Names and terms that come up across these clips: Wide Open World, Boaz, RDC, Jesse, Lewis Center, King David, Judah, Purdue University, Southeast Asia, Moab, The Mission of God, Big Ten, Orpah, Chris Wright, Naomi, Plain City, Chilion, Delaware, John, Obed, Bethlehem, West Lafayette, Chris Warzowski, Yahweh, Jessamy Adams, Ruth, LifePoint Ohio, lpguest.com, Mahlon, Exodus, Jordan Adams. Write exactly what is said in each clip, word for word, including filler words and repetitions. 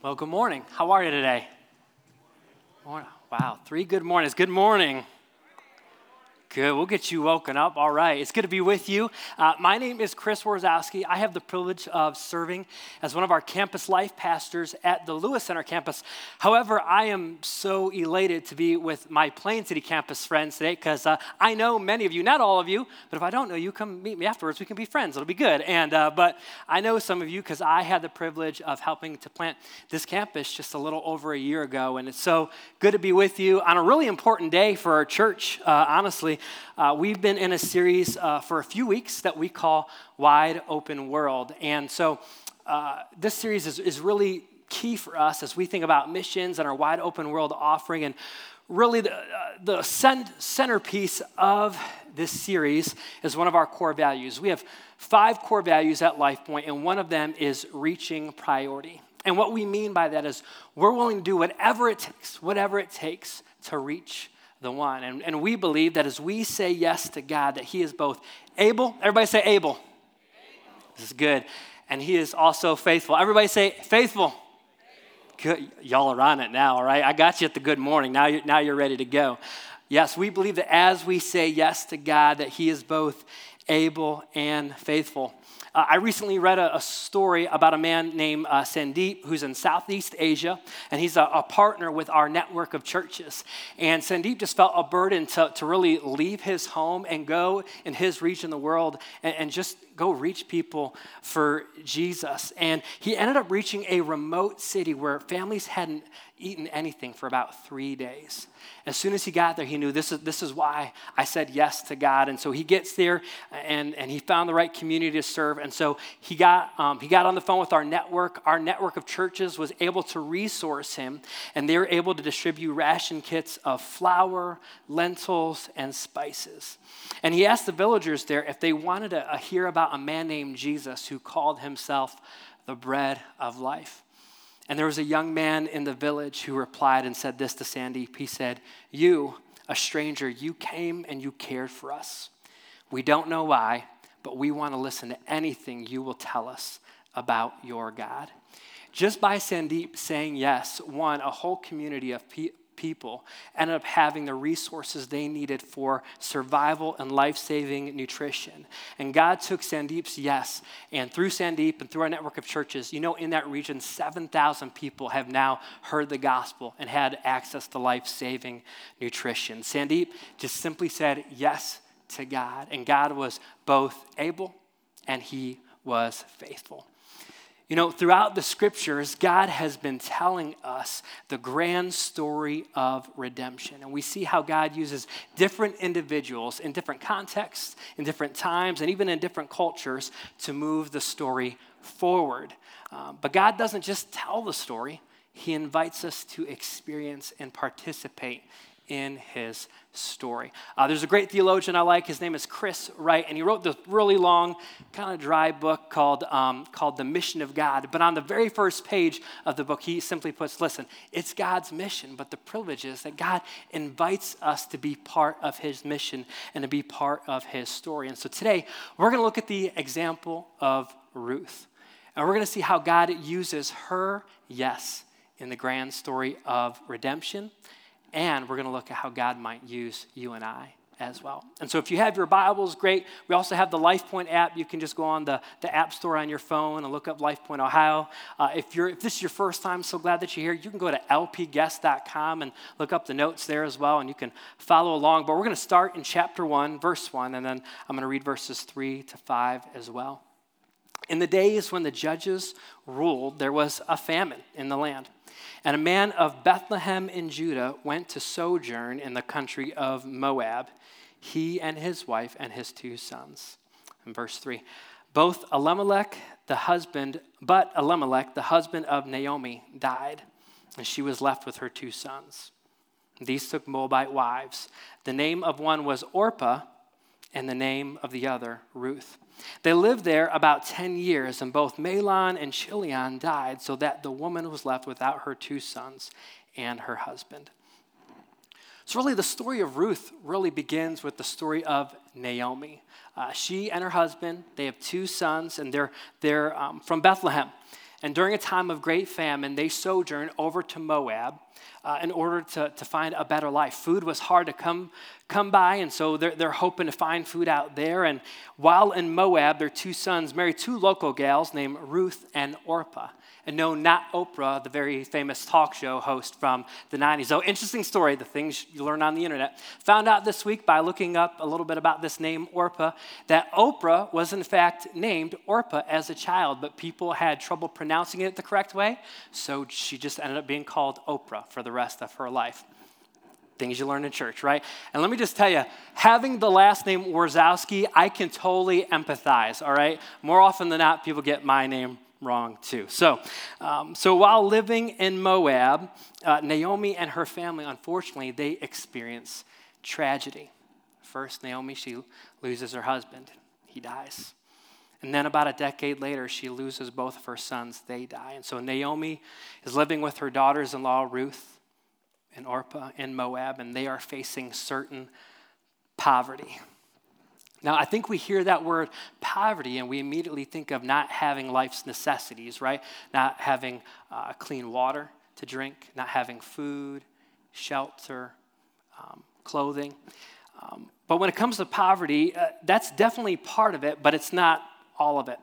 Well, good morning. How are you today? Wow, three good mornings. Good morning. Good. We'll get you woken up. All right. It's good to be with you. Uh, my name is Chris Warzowski. I have the privilege of serving as one of our campus life pastors at the Lewis Center campus. However, I am so elated to be with my Plain City campus friends today because uh, I know many of you, not all of you, but if I don't know you, come meet me afterwards. We can be friends. It'll be good. And uh, but I know some of you because I had the privilege of helping to plant this campus just a little over a year ago. And it's so good to be with you on a really important day for our church, uh, honestly. Uh, we've been in a series uh, for a few weeks that we call Wide Open World. And so uh, this series is, is really key for us as we think about missions and our Wide Open World offering. And really the, uh, the centerpiece of this series is one of our core values. We have five core values at LifePoint, and one of them is reaching priority. And what we mean by that is we're willing to do whatever it takes, whatever it takes to reach the one. And, and we believe that as we say yes to God, that he is both able, everybody say able. able. This is good. And he is also faithful. Everybody say faithful. faithful. Good. Y'all are on it now, all right? I got you at the good morning. Now you're, now you're ready to go. Yes, we believe that as we say yes to God, that he is both able and faithful. Uh, I recently read a, a story about a man named uh, Sandeep, who's in Southeast Asia, and he's a, a partner with our network of churches. And Sandeep just felt a burden to, to really leave his home and go in his region of the world and, and just go reach people for Jesus. And he ended up reaching a remote city where families hadn't eaten anything for about three days. As soon as he got there, he knew this is this is why I said yes to God. And so he gets there, and, and he found the right community to serve. And so he got um, he got on the phone with our network. Our network of churches was able to resource him, and they were able to distribute ration kits of flour, lentils, and spices. And he asked the villagers there if they wanted to uh, hear about a man named Jesus who called himself the bread of life. And there was a young man in the village who replied and said this to Sandeep. He said, "You, a stranger, you came and you cared for us. We don't know why, but we want to listen to anything you will tell us about your God." Just by Sandeep saying yes, one, a whole community of people, people ended up having the resources they needed for survival and life-saving nutrition. And God took Sandeep's yes, and through Sandeep and through our network of churches, you know, in that region, seven thousand people have now heard the gospel and had access to life-saving nutrition. Sandeep just simply said yes to God, and God was both able and he was faithful. You know, throughout the scriptures, God has been telling us the grand story of redemption. And we see how God uses different individuals in different contexts, in different times, and even in different cultures to move the story forward. Um, but God doesn't just tell the story. He invites us to experience and participate in his story. Uh, there's a great theologian I like. His name is Chris Wright, and he wrote this really long, kind of dry book called um, called The Mission of God. But on the very first page of the book, he simply puts, listen, it's God's mission, but the privilege is that God invites us to be part of his mission and to be part of his story. And so today, we're going to look at the example of Ruth, and we're going to see how God uses her yes in the grand story of redemption. And we're going to look at how God might use you and I as well. And so if you have your Bibles, great. We also have the LifePoint app. You can just go on the, the app store on your phone and look up LifePoint Ohio. Uh, if you're if this is your first time, so glad that you're here. You can go to l p guest dot com and look up the notes there as well, and you can follow along. But we're going to start in chapter one, verse one, and then I'm going to read verses three to five as well. "In the days when the judges ruled, there was a famine in the land. And a man of Bethlehem in Judah went to sojourn in the country of Moab, he and his wife and his two sons." And verse three, both Elimelech, the husband, but Elimelech, the husband of Naomi, died, and she was left with her two sons. These took Moabite wives. The name of one was Orpah, and the name of the other, Ruth. They lived there about ten years, and both Mahlon and Chilion died, so that the woman was left without her two sons and her husband. So really, the story of Ruth really begins with the story of Naomi. Uh, she and her husband, they have two sons, and they're, they're um, from Bethlehem. And during a time of great famine, they sojourned over to Moab uh, in order to, to find a better life. Food was hard to come come by, and so they're, they're hoping to find food out there. And while in Moab, their two sons married two local gals named Ruth and Orpah. And no, not Oprah, the very famous talk show host from the nineties. Though, interesting story, the things you learn on the internet. Found out this week by looking up a little bit about this name Orpah, that Oprah was in fact named Orpah as a child, but people had trouble pronouncing it the correct way, so she just ended up being called Oprah for the rest of her life. Things you learn in church, right? And let me just tell you, having the last name Warzowski, I can totally empathize, all right? More often than not, people get my name wrong too. So, um, so while living in Moab, uh, Naomi and her family, unfortunately, they experience tragedy. First, Naomi, she loses her husband. He dies. And then about a decade later, she loses both of her sons. They die. And so Naomi is living with her daughters-in-law, Ruth and Orpah, in Moab, and they are facing certain poverty. Now, I think we hear that word poverty, and we immediately think of not having life's necessities, right? Not having uh, clean water to drink, not having food, shelter, um, clothing. Um, but when it comes to poverty, uh, that's definitely part of it, but it's not all of it.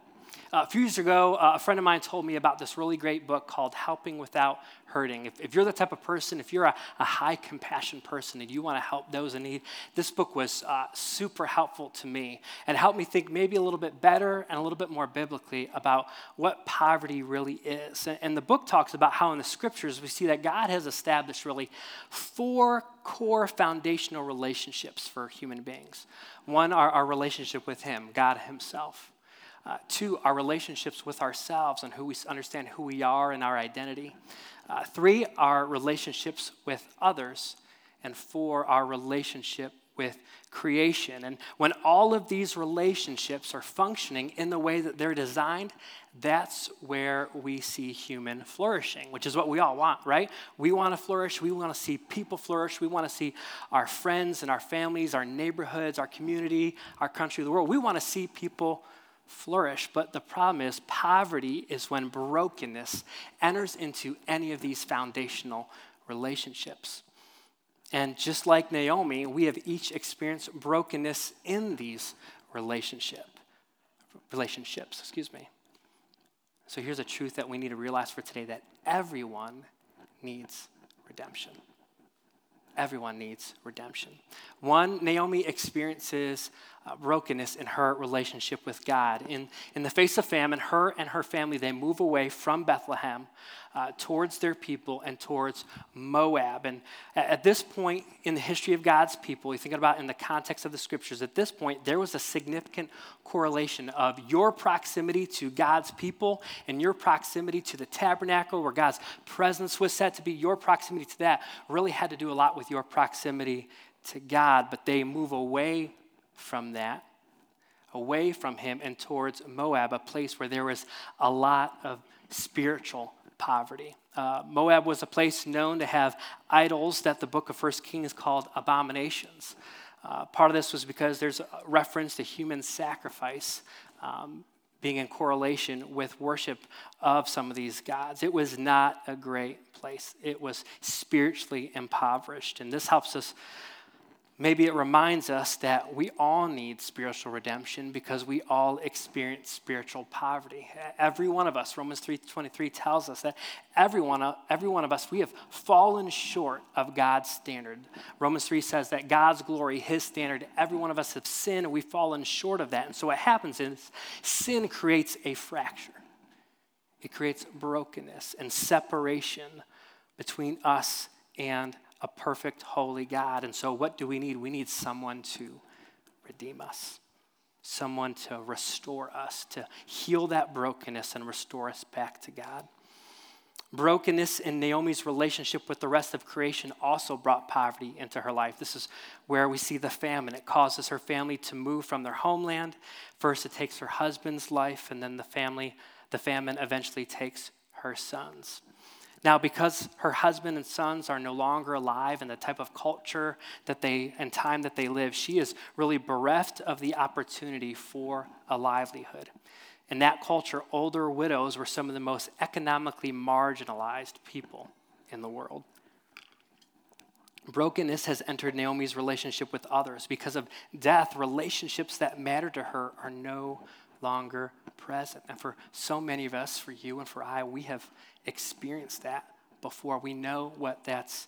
Uh, a few years ago, uh, a friend of mine told me about this really great book called Helping Without Hurting. If, if you're the type of person, if you're a, a high compassion person and you want to help those in need, this book was uh, super helpful to me and helped me think maybe a little bit better and a little bit more biblically about what poverty really is. And, and the book talks about how in the scriptures we see that God has established really four core foundational relationships for human beings. One, our, our relationship with Him, God Himself. Uh, two, our relationships with ourselves and who we understand who we are and our identity. Uh, three, our relationships with others. And four, our relationship with creation. And when all of these relationships are functioning in the way that they're designed, that's where we see human flourishing, which is what we all want, right? We want to flourish. We want to see people flourish. We want to see our friends and our families, our neighborhoods, our community, our country, the world. We want to see people flourish, but the problem is poverty is when brokenness enters into any of these foundational relationships. And just like Naomi, we have each experienced brokenness in these relationship, relationships, excuse me. So here's a truth that we need to realize for today, that everyone needs redemption. Everyone needs redemption. One, Naomi experiences uh, brokenness in her relationship with God. In, in the face of famine, her and her family, they move away from Bethlehem uh, towards their people and towards Moab. And at, at this point in the history of God's people, you think about in the context of the scriptures, at this point, there was a significant correlation of your proximity to God's people and your proximity to the tabernacle where God's presence was set to be. Your proximity to that really had to do a lot with your proximity to God, but they move away from that, away from Him and towards Moab, a place where there was a lot of spiritual poverty. Uh, Moab was a place known to have idols that the book of First Kings called abominations. Uh, part of this was because there's a reference to human sacrifice um, being in correlation with worship of some of these gods. It was not a great place. It was spiritually impoverished. And this helps us, maybe it reminds us that we all need spiritual redemption because we all experience spiritual poverty. Every one of us, Romans three twenty-three tells us that every one, every one of us, we have fallen short of God's standard. Romans three says that God's glory, His standard, every one of us have sinned and we've fallen short of that. And so what happens is sin creates a fracture. It creates brokenness and separation between us and a perfect, holy God. And so what do we need? We need someone to redeem us, someone to restore us, to heal that brokenness and restore us back to God. Brokenness in Naomi's relationship with the rest of creation also brought poverty into her life. This is where we see the famine. It causes her family to move from their homeland. First, it takes her husband's life, and then the family, the famine eventually takes her son's. Now, because her husband and sons are no longer alive and the type of culture that they and time that they live, she is really bereft of the opportunity for a livelihood. In that culture, older widows were some of the most economically marginalized people in the world. Brokenness has entered Naomi's relationship with others. Because of death, relationships that matter to her are no longer present. And for so many of us, for you and for I, we have experienced that before. We know what that's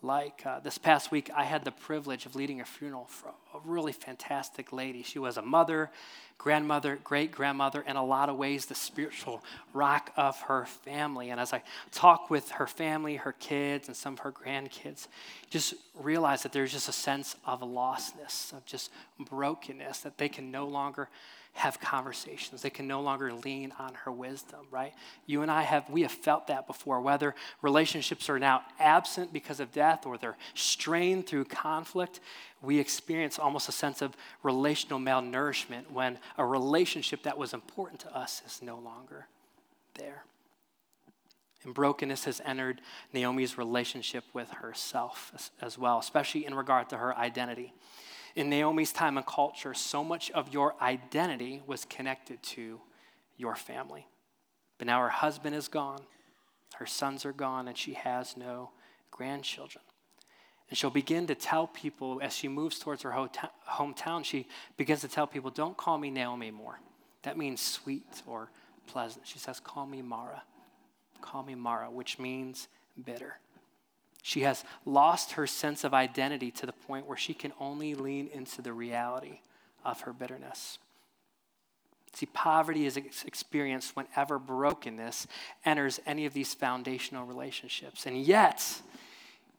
like. Uh, this past week, I had the privilege of leading a funeral for a really fantastic lady. She was a mother, grandmother, great-grandmother, in a lot of ways the spiritual rock of her family. And as I talk with her family, her kids, and some of her grandkids, just realize that there's just a sense of lostness, of just brokenness, that they can no longer have conversations. They can no longer lean on her wisdom, right? You and I have, we have felt that before, whether relationships are now absent because of death or they're strained through conflict. We experience almost a sense of relational malnourishment when a relationship that was important to us is no longer there. And brokenness has entered Naomi's relationship with herself as, as well, especially in regard to her identity. In Naomi's time and culture, so much of your identity was connected to your family. But now her husband is gone, her sons are gone, and she has no grandchildren. And she'll begin to tell people, as she moves towards her hometown, she begins to tell people, don't call me Naomi anymore. That means sweet or pleasant. She says, call me Mara. Call me Mara, which means bitter. She has lost her sense of identity to the point where she can only lean into the reality of her bitterness. See, poverty is experienced whenever brokenness enters any of these foundational relationships. And yet,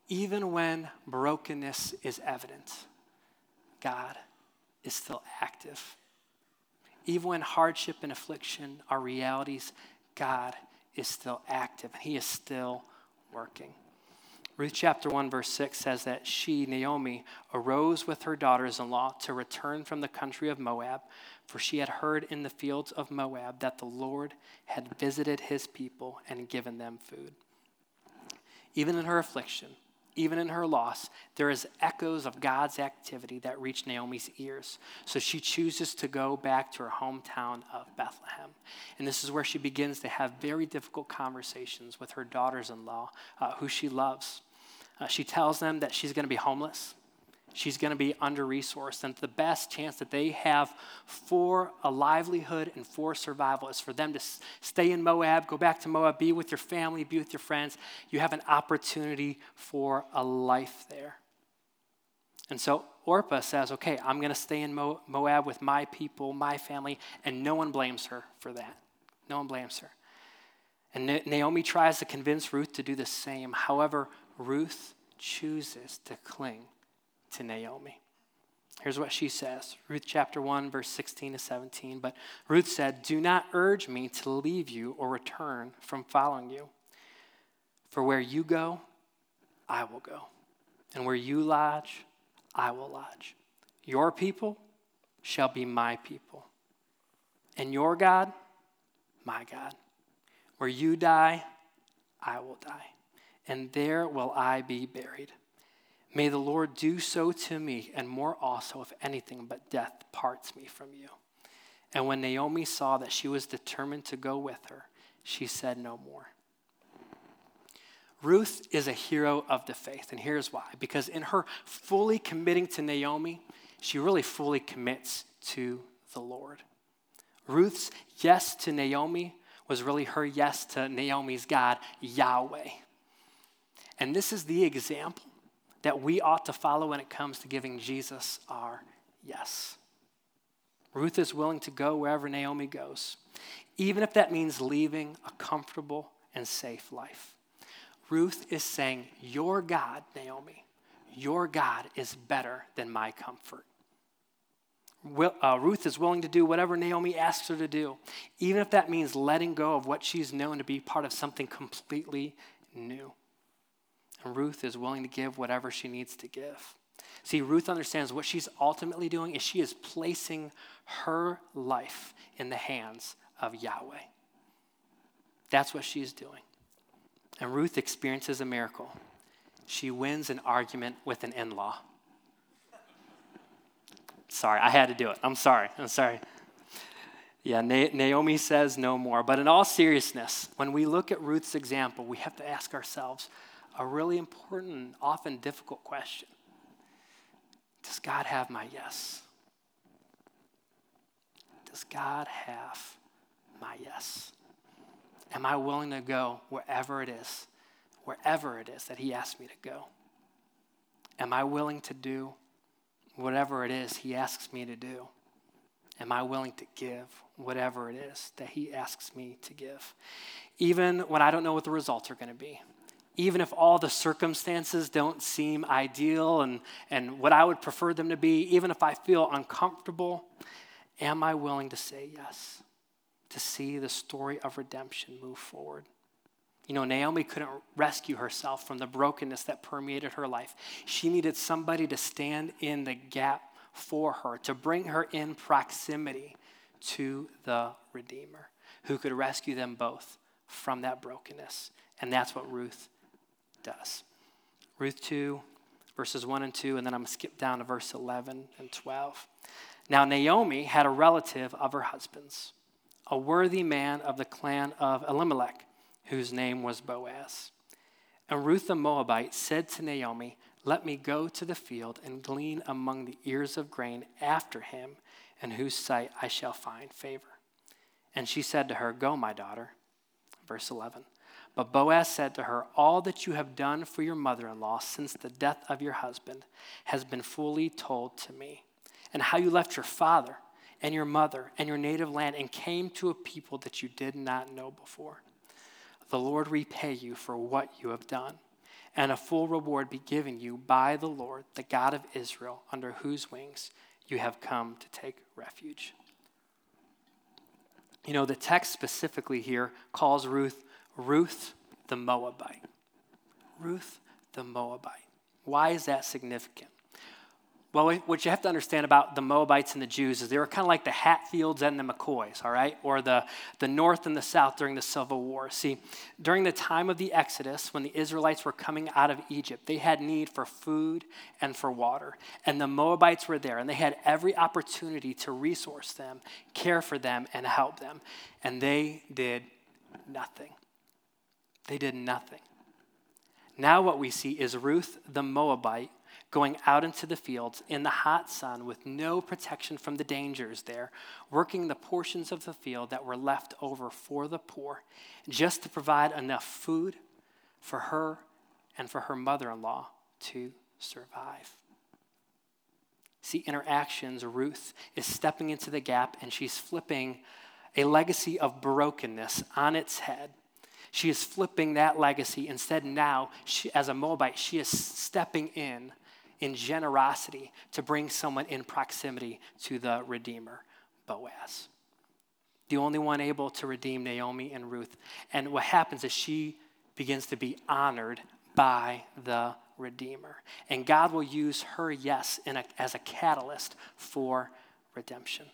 even when brokenness is evident, God is still active. Even when hardship and affliction are realities, God is still active. He is still working. Ruth chapter one, verse six says that she, Naomi, arose with her daughters-in-law to return from the country of Moab, for she had heard in the fields of Moab that the Lord had visited his people and given them food. Even in her affliction, even in her loss, there is echoes of God's activity that reach Naomi's ears. So she chooses to go back to her hometown of Bethlehem. And this is where she begins to have very difficult conversations with her daughters-in-law, uh, who she loves. Uh, she tells them that she's going to be homeless. She's going to be under-resourced. And the best chance that they have for a livelihood and for survival is for them to s- stay in Moab, go back to Moab, be with your family, be with your friends. You have an opportunity for a life there. And so Orpah says, okay, I'm going to stay in Mo- Moab with my people, my family, and no one blames her for that. No one blames her. And Na- Naomi tries to convince Ruth to do the same. However, Ruth chooses to cling to Naomi. Here's what she says, Ruth chapter one, verse sixteen to seventeen. But Ruth said, do not urge me to leave you or return from following you. For where you go, I will go. And where you lodge, I will lodge. Your people shall be my people. And your God, my God. Where you die, I will die. And there will I be buried. May the Lord do so to me, and more also, if anything but death parts me from you. And when Naomi saw that she was determined to go with her, she said no more. Ruth is a hero of the faith, and here's why. Because in her fully committing to Naomi, she really fully commits to the Lord. Ruth's yes to Naomi was really her yes to Naomi's God, Yahweh. And this is the example that we ought to follow when it comes to giving Jesus our yes. Ruth is willing to go wherever Naomi goes, even if that means leaving a comfortable and safe life. Ruth is saying, your God, Naomi, your God is better than my comfort. Will, uh, Ruth is willing to do whatever Naomi asks her to do, even if that means letting go of what she's known to be part of something completely new. And Ruth is willing to give whatever she needs to give. See, Ruth understands what she's ultimately doing is she is placing her life in the hands of Yahweh. That's what she's doing. And Ruth experiences a miracle. She wins an argument with an in-law. Sorry, I had to do it. I'm sorry. I'm sorry. Yeah, Na- Naomi says no more. But in all seriousness, when we look at Ruth's example, we have to ask ourselves a really important, often difficult question. Does God have my yes? Does God have my yes? Am I willing to go wherever it is, wherever it is that he asks me to go? Am I willing to do whatever it is he asks me to do? Am I willing to give whatever it is that he asks me to give? Even when I don't know what the results are going to be. Even if all the circumstances don't seem ideal and, and what I would prefer them to be, even if I feel uncomfortable, am I willing to say yes? To see the story of redemption move forward. You know, Naomi couldn't rescue herself from the brokenness that permeated her life. She needed somebody to stand in the gap for her, to bring her in proximity to the Redeemer who could rescue them both from that brokenness. And that's what Ruth does. Ruth two, verses one and two, and then I'm going to skip down to verse eleven and twelve. Now Naomi had a relative of her husband's, a worthy man of the clan of Elimelech, whose name was Boaz. And Ruth the Moabite said to Naomi, "Let me go to the field and glean among the ears of grain after him, in whose sight I shall find favor." And she said to her, "Go, my daughter." Verse eleven. But Boaz said to her, "All that you have done for your mother-in-law since the death of your husband has been fully told to me, and how you left your father and your mother and your native land and came to a people that you did not know before. The Lord repay you for what you have done, and a full reward be given you by the Lord, the God of Israel, under whose wings you have come to take refuge." You know, the text specifically here calls Ruth, Ruth the Moabite. Ruth the Moabite. Why is that significant? Well, what you have to understand about the Moabites and the Jews is they were kind of like the Hatfields and the McCoys, all right? Or the, the North and the South during the Civil War. See, during the time of the Exodus, when the Israelites were coming out of Egypt, they had need for food and for water. And the Moabites were there, and they had every opportunity to resource them, care for them, and help them. And they did nothing. They did nothing. Now what we see is Ruth the Moabite going out into the fields in the hot sun with no protection from the dangers there, working the portions of the field that were left over for the poor, just to provide enough food for her and for her mother-in-law to survive. See, interactions, Ruth is stepping into the gap, and she's flipping a legacy of brokenness on its head. She is flipping that legacy. Instead, now, she, as a Moabite, she is stepping in in generosity to bring someone in proximity to the Redeemer, Boaz. The only one able to redeem Naomi and Ruth. And what happens is she begins to be honored by the Redeemer. And God will use her yes in a, as a catalyst for redemption.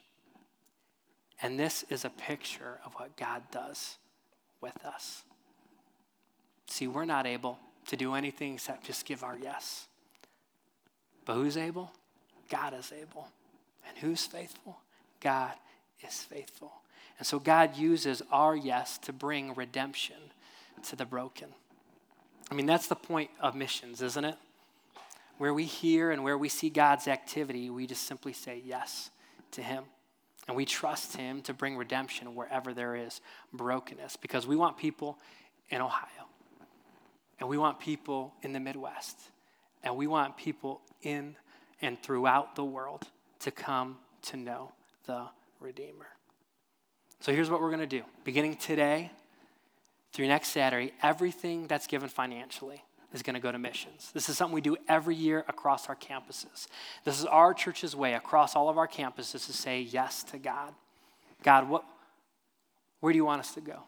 And this is a picture of what God does with us. See, we're not able to do anything except just give our yes. But who's able? God is able. And who's faithful? God is faithful. And so God uses our yes to bring redemption to the broken. I mean, that's the point of missions, isn't it? Where we hear and where we see God's activity, we just simply say yes to him. And we trust him to bring redemption wherever there is brokenness, because we want people in Ohio, and we want people in the Midwest, and we want people in and throughout the world to come to know the Redeemer. So here's what we're going to do. Beginning today through next Saturday, everything that's given financially is going to go to missions. This is something we do every year across our campuses. This is our church's way across all of our campuses to say yes to God. God, what, where do you want us to go?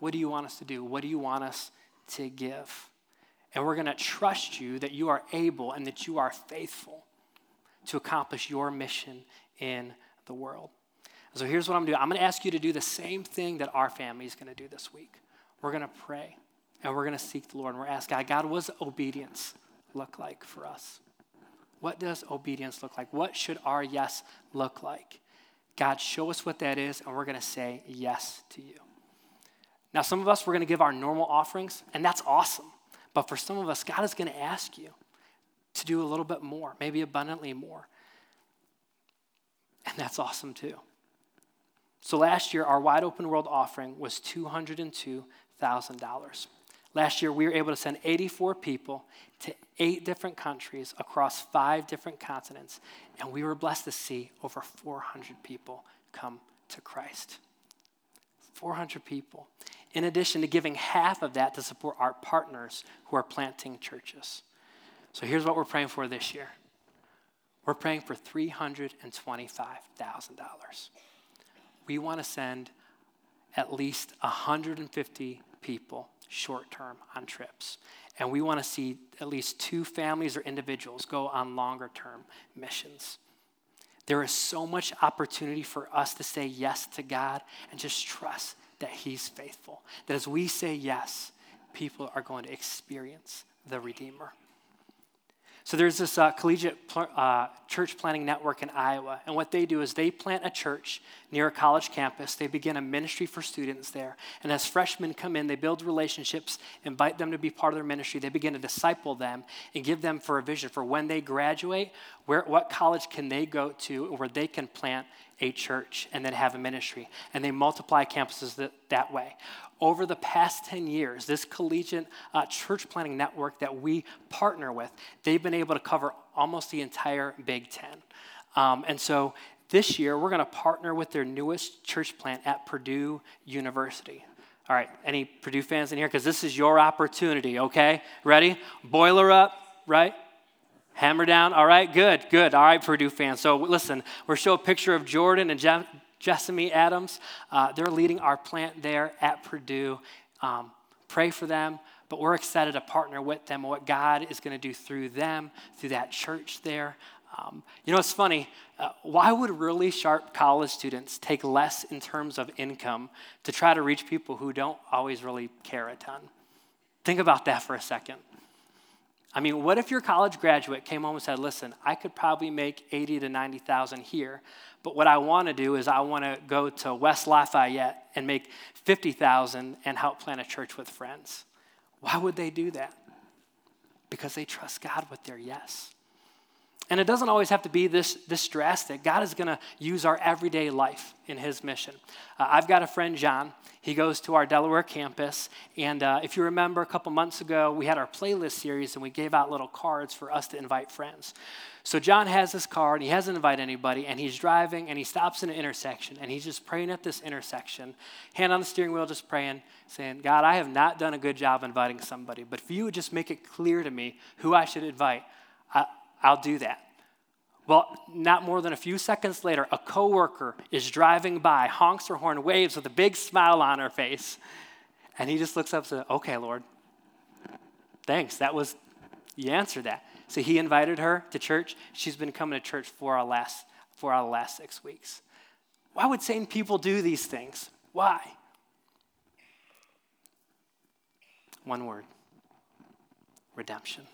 What do you want us to do? What do you want us to give? And we're going to trust you that you are able and that you are faithful to accomplish your mission in the world. So here's what I'm going to do. I'm going to ask you to do the same thing that our family is going to do this week. We're going to pray. And we're going to seek the Lord, and we're asking God, God, what does obedience look like for us? What does obedience look like? What should our yes look like? God, show us what that is, and we're going to say yes to you. Now, some of us, we're going to give our normal offerings, and that's awesome. But for some of us, God is going to ask you to do a little bit more, maybe abundantly more. And that's awesome too. So last year, our Wide Open World offering was two hundred two thousand dollars. Last year, we were able to send eighty-four people to eight different countries across five different continents, and we were blessed to see over four hundred people come to Christ. four hundred people. In addition to giving half of that to support our partners who are planting churches. So here's what we're praying for this year. We're praying for three hundred twenty-five thousand dollars. We want to send at least one hundred fifty people short-term on trips. And we want to see at least two families or individuals go on longer-term missions. There is so much opportunity for us to say yes to God and just trust that he's faithful. That as we say yes, people are going to experience the Redeemer. So there's this uh, collegiate pl- uh, church planting network in Iowa, and what they do is they plant a church near a college campus. They begin a ministry for students there, and as freshmen come in, they build relationships, invite them to be part of their ministry. They begin to disciple them and give them for a vision for when they graduate, where what college can they go to where they can plant a church and then have a ministry, and they multiply campuses that, that way. Over the past ten years, this collegiate uh, church planting network that we partner with, they've been able to cover almost the entire Big Ten. Um, and so this year, we're going to partner with their newest church plant at Purdue University. All right, any Purdue fans in here? Because this is your opportunity, okay? Ready? Boiler up, right? Hammer down. All right, good, good. All right, Purdue fans. So listen, we're showing a picture of Jordan and Jeff. Jessamy Adams, uh, they're leading our plant there at Purdue. Um, pray for them, but we're excited to partner with them and what God is going to do through them, through that church there. Um, you know, it's funny. Uh, why would really sharp college students take less in terms of income to try to reach people who don't always really care a ton? Think about that for a second. I mean, what if your college graduate came home and said, listen, I could probably make eighty to ninety thousand here, but what I want to do is I want to go to West Lafayette and make fifty thousand and help plant a church with friends. Why would they do that? Because they trust God with their yes. And it doesn't always have to be this, this drastic. God is going to use our everyday life in his mission. Uh, I've got a friend, John. He goes to our Delaware campus. And uh, if you remember, a couple months ago, we had our playlist series, and we gave out little cards for us to invite friends. So John has this card. He hasn't invited anybody, and he's driving, and he stops in an intersection, and he's just praying at this intersection, hand on the steering wheel, just praying, saying, God, I have not done a good job inviting somebody, but if you would just make it clear to me who I should invite, I I'll do that. Well, not more than a few seconds later, a coworker is driving by, honks her horn, waves with a big smile on her face. And he just looks up and says, okay, Lord, thanks. That was, you answered that. So he invited her to church. She's been coming to church for our last, for our last six weeks. Why would sane people do these things? Why? One word, redemption.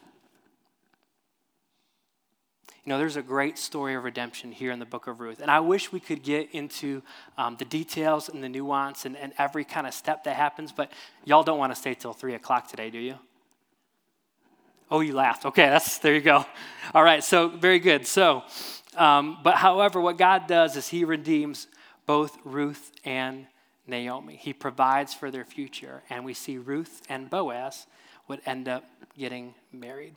You know, there's a great story of redemption here in the book of Ruth. And I wish we could get into um, the details and the nuance and, and every kind of step that happens, but y'all don't want to stay till three o'clock today, do you? Oh, you laughed. Okay, that's there you go. All right, so very good. So, um, but however, what God does is he redeems both Ruth and Naomi. He provides for their future. And we see Ruth and Boaz would end up getting married.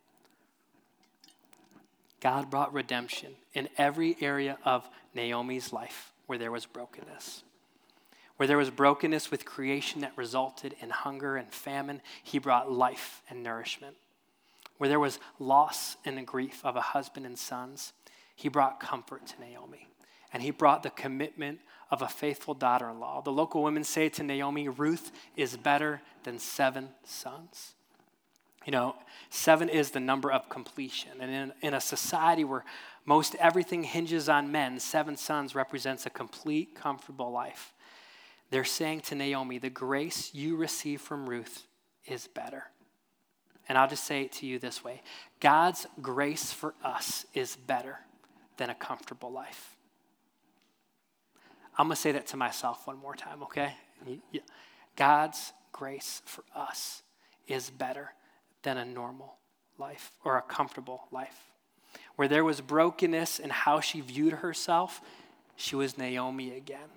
God brought redemption in every area of Naomi's life where there was brokenness. Where there was brokenness with creation that resulted in hunger and famine, he brought life and nourishment. Where there was loss and the grief of a husband and sons, he brought comfort to Naomi. and he brought the commitment of a faithful daughter-in-law. The local women say to Naomi, Ruth is better than seven sons. You know, seven is the number of completion. And in, in a society where most everything hinges on men, seven sons represents a complete, comfortable life. They're saying to Naomi, the grace you receive from Ruth is better. And I'll just say it to you this way. God's grace for us is better than a comfortable life. I'm going to say that to myself one more time, okay? Yeah. God's grace for us is better than a normal life or a comfortable life. Where there was brokenness in how she viewed herself, she was Naomi again.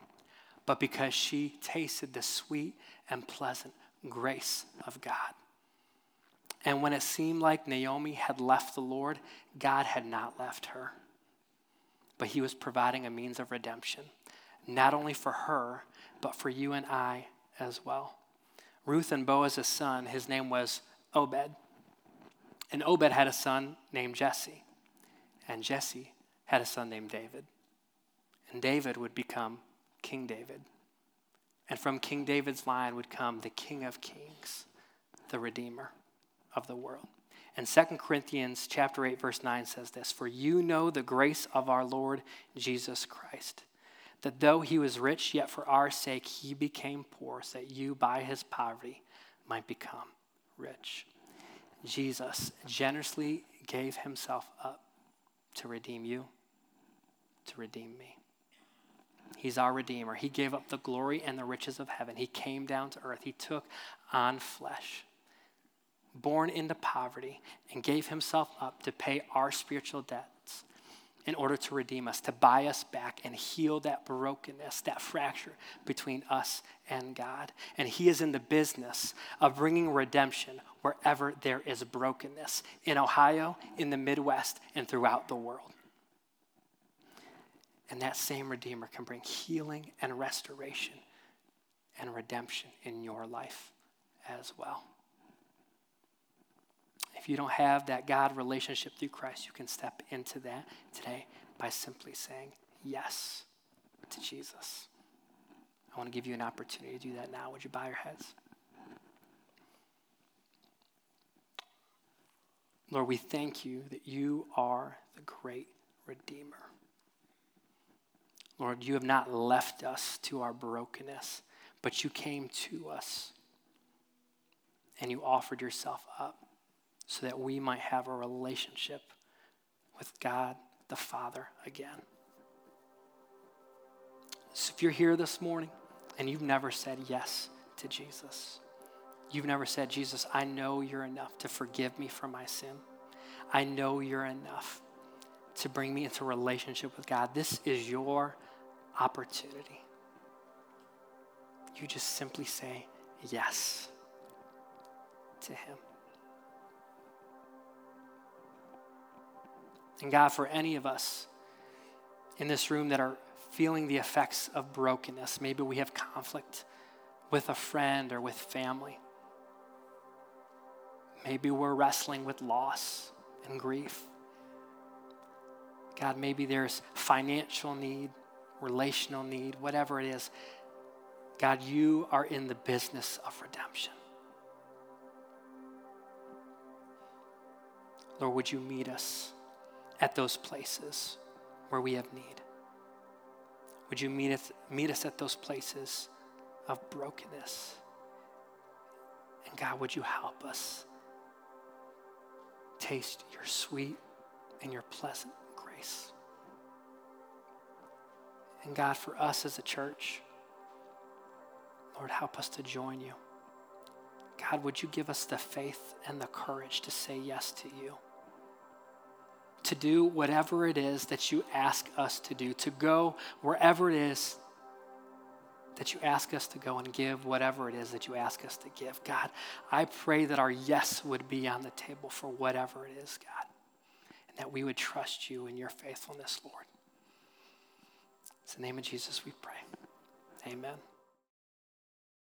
But because she tasted the sweet and pleasant grace of God. And when it seemed like Naomi had left the Lord, God had not left her. But he was providing a means of redemption, not only for her, but for you and I as well. Ruth and Boaz's son, his name was Obed. And Obed had a son named Jesse. And Jesse had a son named David. And David would become King David. And from King David's line would come the King of Kings, the Redeemer of the world. And Second Corinthians chapter eight, verse nine says this, for you know the grace of our Lord Jesus Christ, that though he was rich, yet for our sake he became poor, so that you by his poverty might become rich. Jesus generously gave himself up to redeem you, to redeem me. He's our Redeemer. He gave up the glory and the riches of heaven. He came down to earth. He took on flesh, born into poverty, and gave himself up to pay our spiritual debts in order to redeem us, to buy us back and heal that brokenness, that fracture between us and God. And he is in the business of bringing redemption wherever there is brokenness, in Ohio, in the Midwest, and throughout the world. And that same Redeemer can bring healing and restoration and redemption in your life as well. If you don't have that God relationship through Christ, you can step into that today by simply saying yes to Jesus. I want to give you an opportunity to do that now. Would you bow your heads? Lord, we thank you that you are the great Redeemer. Lord, you have not left us to our brokenness, but you came to us and you offered yourself up so that we might have a relationship with God the Father again. So if you're here this morning and you've never said yes to Jesus, you've never said, Jesus, I know you're enough to forgive me for my sin. I know you're enough to bring me into relationship with God. This is your opportunity. You just simply say yes to him. And God, for any of us in this room that are feeling the effects of brokenness, maybe we have conflict with a friend or with family. Maybe we're wrestling with loss and grief. God, maybe there's financial need, relational need, whatever it is. God, you are in the business of redemption. Lord, would you meet us at those places where we have need? Would you meet us, meet us at those places of brokenness? And God, would you help us taste your sweet and your pleasant grace? And God, for us as a church, Lord, help us to join you. God, would you give us the faith and the courage to say yes to you? To do whatever it is that you ask us to do, to go wherever it is that you ask us to go and give whatever it is that you ask us to give. God, I pray that our yes would be on the table for whatever it is, God, and that we would trust you in your faithfulness, Lord. It's in the name of Jesus we pray. Amen.